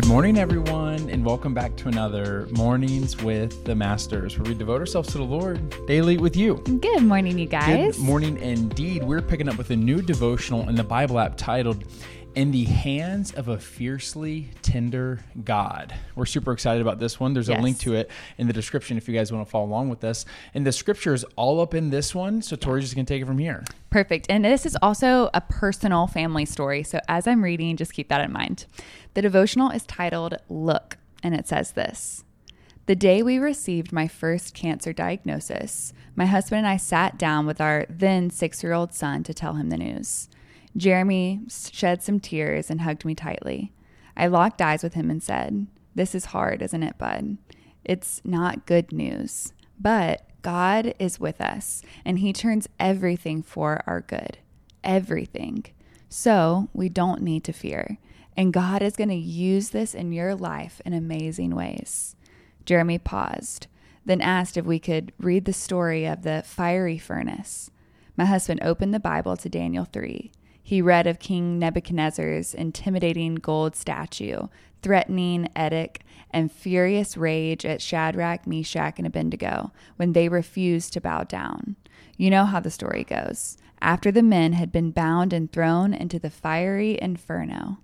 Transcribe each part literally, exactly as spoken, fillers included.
Good morning, everyone, and welcome back to another Mornings with the Masters, where we devote ourselves to the Lord daily with you. Good morning, you guys. Good morning, indeed. We're picking up with a new devotional in the Bible app titled, In the Hands of a Fiercely Tender God. We're super excited about this one. There's yes. a link to it in the description if you guys want to follow along with us. And the scripture is all up in this one, so Tori's just going to take it from here. Perfect. And this is also a personal family story, so as I'm reading, just keep that in mind. The devotional is titled, Look, and it says this. The day we received my first cancer diagnosis, my husband and I sat down with our then six-year-old son to tell him the news. Jeremy shed some tears and hugged me tightly. I locked eyes with him and said, This is hard, isn't it, bud? It's not good news, but God is with us, and he turns everything for our good. Everything. So we don't need to fear, and God is going to use this in your life in amazing ways. Jeremy paused, then asked if we could read the story of the fiery furnace. My husband opened the Bible to Daniel three. He read of King Nebuchadnezzar's intimidating gold statue, threatening edict, and furious rage at Shadrach, Meshach, and Abednego when they refused to bow down. You know how the story goes. After the men had been bound and thrown into the fiery inferno,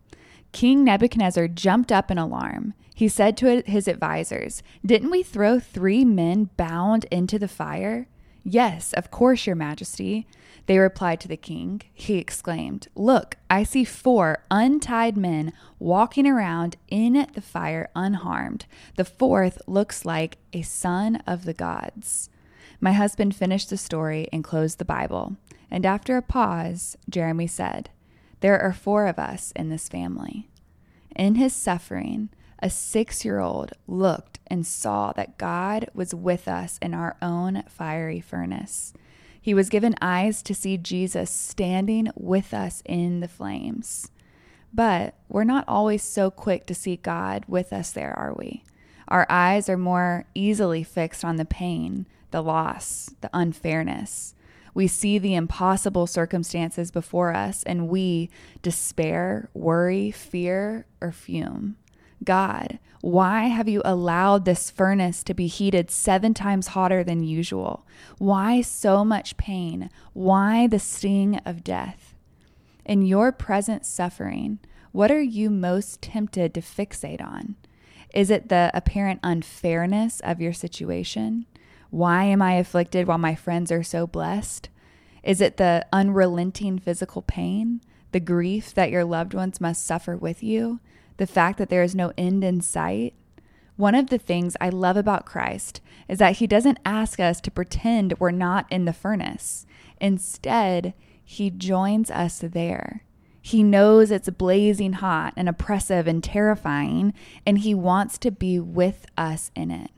King Nebuchadnezzar jumped up in alarm. He said to his advisors, Didn't we throw three men bound into the fire? Yes, of course, Your Majesty. They replied to the king. He exclaimed, Look, I see four untied men walking around in the fire unharmed. The fourth looks like a son of the gods. My husband finished the story and closed the Bible. And after a pause, Jeremy said, There are four of us in this family. In his suffering, a six-year-old looked and saw that God was with us in our own fiery furnace. He was given eyes to see Jesus standing with us in the flames. But we're not always so quick to see God with us there, are we? Our eyes are more easily fixed on the pain, the loss, the unfairness. We see the impossible circumstances before us, and we despair, worry, fear, or fume. God, why have you allowed this furnace to be heated seven times hotter than usual? Why so much pain? Why the sting of death? In your present suffering, what are you most tempted to fixate on? Is it the apparent unfairness of your situation? Why am I afflicted while my friends are so blessed? Is it the unrelenting physical pain, the grief that your loved ones must suffer with you? The fact that there is no end in sight. One of the things I love about Christ is that he doesn't ask us to pretend we're not in the furnace. Instead, he joins us there. He knows it's blazing hot and oppressive and terrifying, and he wants to be with us in it.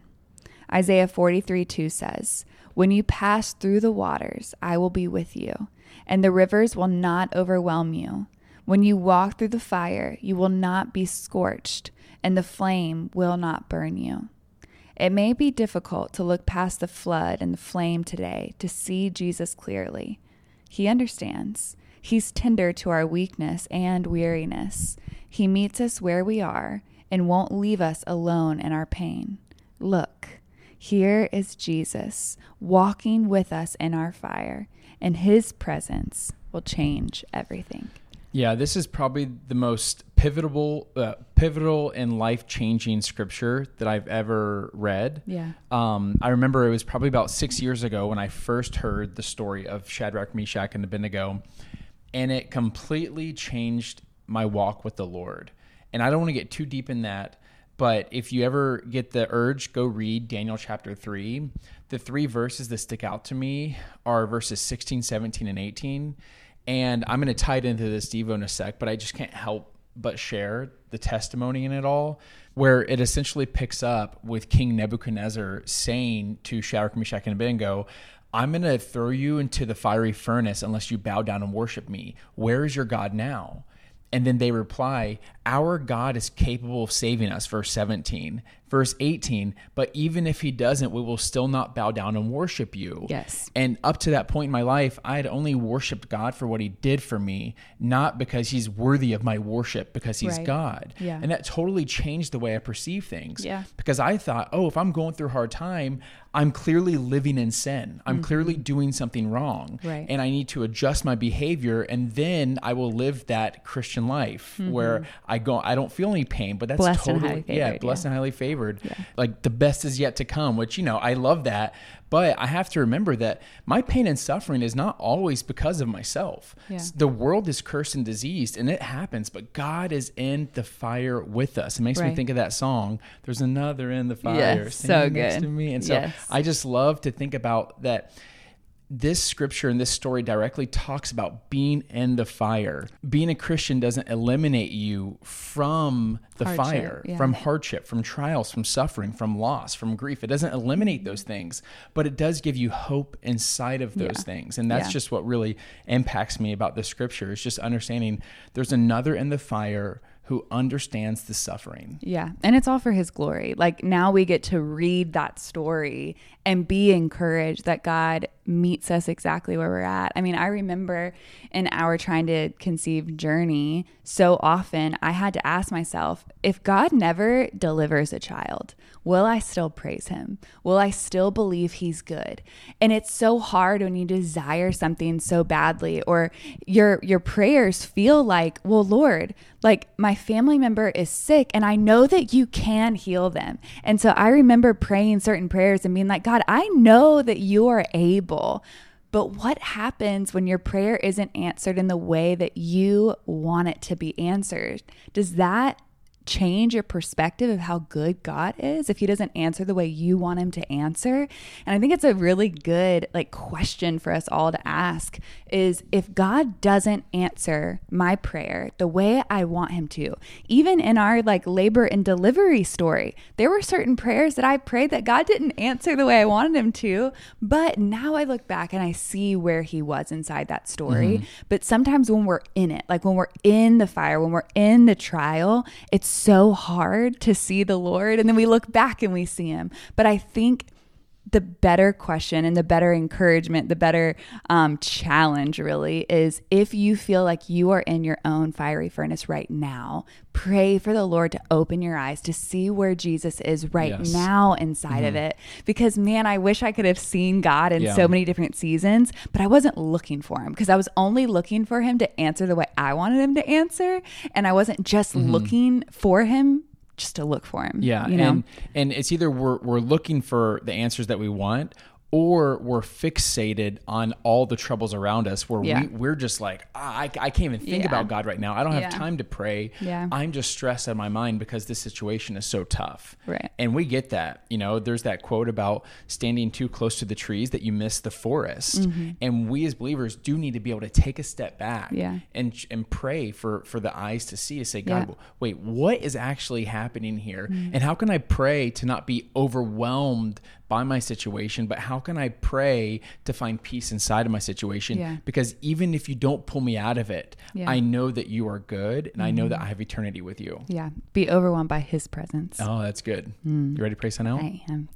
Isaiah forty-three two says, When you pass through the waters, I will be with you, and the rivers will not overwhelm you. When you walk through the fire, you will not be scorched, and the flame will not burn you. It may be difficult to look past the flood and the flame today to see Jesus clearly. He understands. He's tender to our weakness and weariness. He meets us where we are and won't leave us alone in our pain. Look, here is Jesus walking with us in our fire, and his presence will change everything. Yeah, this is probably the most pivotal, uh, pivotal and life-changing scripture that I've ever read. Yeah. Um, I remember it was probably about six years ago when I first heard the story of Shadrach, Meshach, and Abednego, and it completely changed my walk with the Lord. And I don't want to get too deep in that, but if you ever get the urge, go read Daniel chapter three. The three verses that stick out to me are verses sixteen, seventeen, and eighteen. And I'm going to tie it into this Devo in a sec, but I just can't help but share the testimony in it all, where it essentially picks up with King Nebuchadnezzar saying to Shadrach, Meshach, and Abednego, I'm going to throw you into the fiery furnace unless you bow down and worship me. Where is your God now? And then they reply, Our God is capable of saving us, verse seventeen. verse eighteen, but even if he doesn't, we will still not bow down and worship you. Yes. And up to that point in my life, I had only worshiped God for what he did for me, not because he's worthy of my worship, because he's right. God. Yeah. And that totally changed the way I perceive things. Yeah. Because I thought, oh, if I'm going through a hard time, I'm clearly living in sin. I'm mm-hmm. clearly doing something wrong. Right. And I need to adjust my behavior, and then I will live that Christian life mm-hmm. where I go, I don't feel any pain, but that's blessed totally, and favored, yeah, blessed yeah. and highly favored. Yeah. Like the best is yet to come, which, you know, I love that. But I have to remember that my pain and suffering is not always because of myself. Yeah. The world is cursed and diseased, and it happens, but God is in the fire with us. It makes right. me think of that song, There's Another in the Fire. Yes, so good. Next to me. And so yes. I just love to think about that. This scripture and this story directly talks about being in the fire. Being a Christian doesn't eliminate you from the hardship, fire, yeah. from hardship, from trials, from suffering, from loss, from grief. It doesn't eliminate those things, but it does give you hope inside of those yeah. things. And that's yeah. just what really impacts me about the scripture, is just understanding there's another in the fire who understands the suffering. Yeah, and it's all for his glory. Like, now we get to read that story and be encouraged that God meets us exactly where we're at. I mean, I remember in our trying to conceive journey, so often I had to ask myself, if God never delivers a child, will I still praise him? Will I still believe he's good? And it's so hard when you desire something so badly, or your your prayers feel like, well, Lord, like my family member is sick and I know that you can heal them. And so I remember praying certain prayers and being like, God, I know that you are able. But what happens when your prayer isn't answered in the way that you want it to be answered? Does that change your perspective of how good God is if he doesn't answer the way you want him to answer? And I think it's a really good like question for us all to ask, is if God doesn't answer my prayer the way I want him to, even in our like labor and delivery story, there were certain prayers that I prayed that God didn't answer the way I wanted him to, but now I look back and I see where he was inside that story. Mm-hmm. But sometimes when we're in it, like when we're in the fire, when we're in the trial, it's so hard to see the Lord, and then we look back and we see him. But I think the better question and the better encouragement, the better um, challenge really is, if you feel like you are in your own fiery furnace right now, pray for the Lord to open your eyes to see where Jesus is right yes. now inside mm-hmm. of it. Because man, I wish I could have seen God in yeah. so many different seasons, but I wasn't looking for him, because I was only looking for him to answer the way I wanted him to answer. And I wasn't just mm-hmm. looking for him just to look for him. Yeah. You know? And, and it's either we're, we're looking for the answers that we want, or we're fixated on all the troubles around us, where yeah. we, we're just like, ah, I, I can't even think yeah. about God right now. I don't have yeah. time to pray. Yeah. I'm just stressed out of my mind because this situation is so tough. Right. And we get that. You know, there's that quote about standing too close to the trees that you miss the forest. Mm-hmm. And we as believers do need to be able to take a step back yeah. and and pray for, for the eyes to see, and say, God, yeah. wait, what is actually happening here? Mm-hmm. And how can I pray to not be overwhelmed by my situation, but how can I pray to find peace inside of my situation? Yeah. Because even if you don't pull me out of it, yeah. I know that you are good, and mm-hmm. I know that I have eternity with you. Yeah. Be overwhelmed by his presence. Oh, that's good. Mm. You ready to pray something out? I am.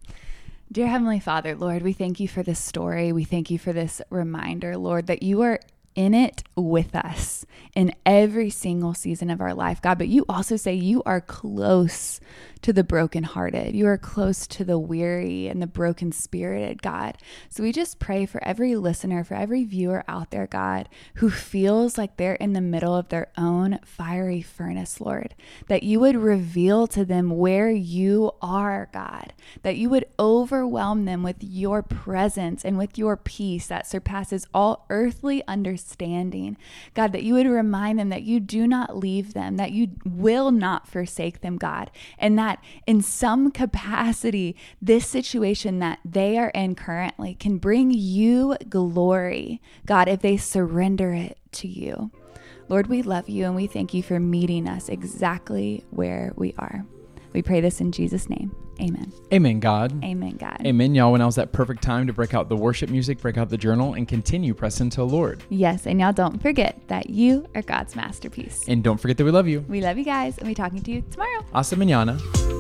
Dear Heavenly Father, Lord, we thank you for this story. We thank you for this reminder, Lord, that you are in it with us in every single season of our life, God. But you also say you are close to the brokenhearted. You are close to the weary and the broken spirited, God. So we just pray for every listener, for every viewer out there, God, who feels like they're in the middle of their own fiery furnace, Lord, that you would reveal to them where you are, God, that you would overwhelm them with your presence and with your peace that surpasses all earthly understanding. Standing, God, that you would remind them that you do not leave them, that you will not forsake them, God, and that in some capacity, this situation that they are in currently can bring you glory, God, if they surrender it to you. Lord, we love you and we thank you for meeting us exactly where we are. We pray this in Jesus' name. Amen. Amen, God. Amen, God. Amen, y'all. When I was that perfect time to break out the worship music, break out the journal, and continue pressing to the Lord. Yes, and y'all don't forget that you are God's masterpiece. And don't forget that we love you. We love you guys, and we'll be talking to you tomorrow. Hasta mañana.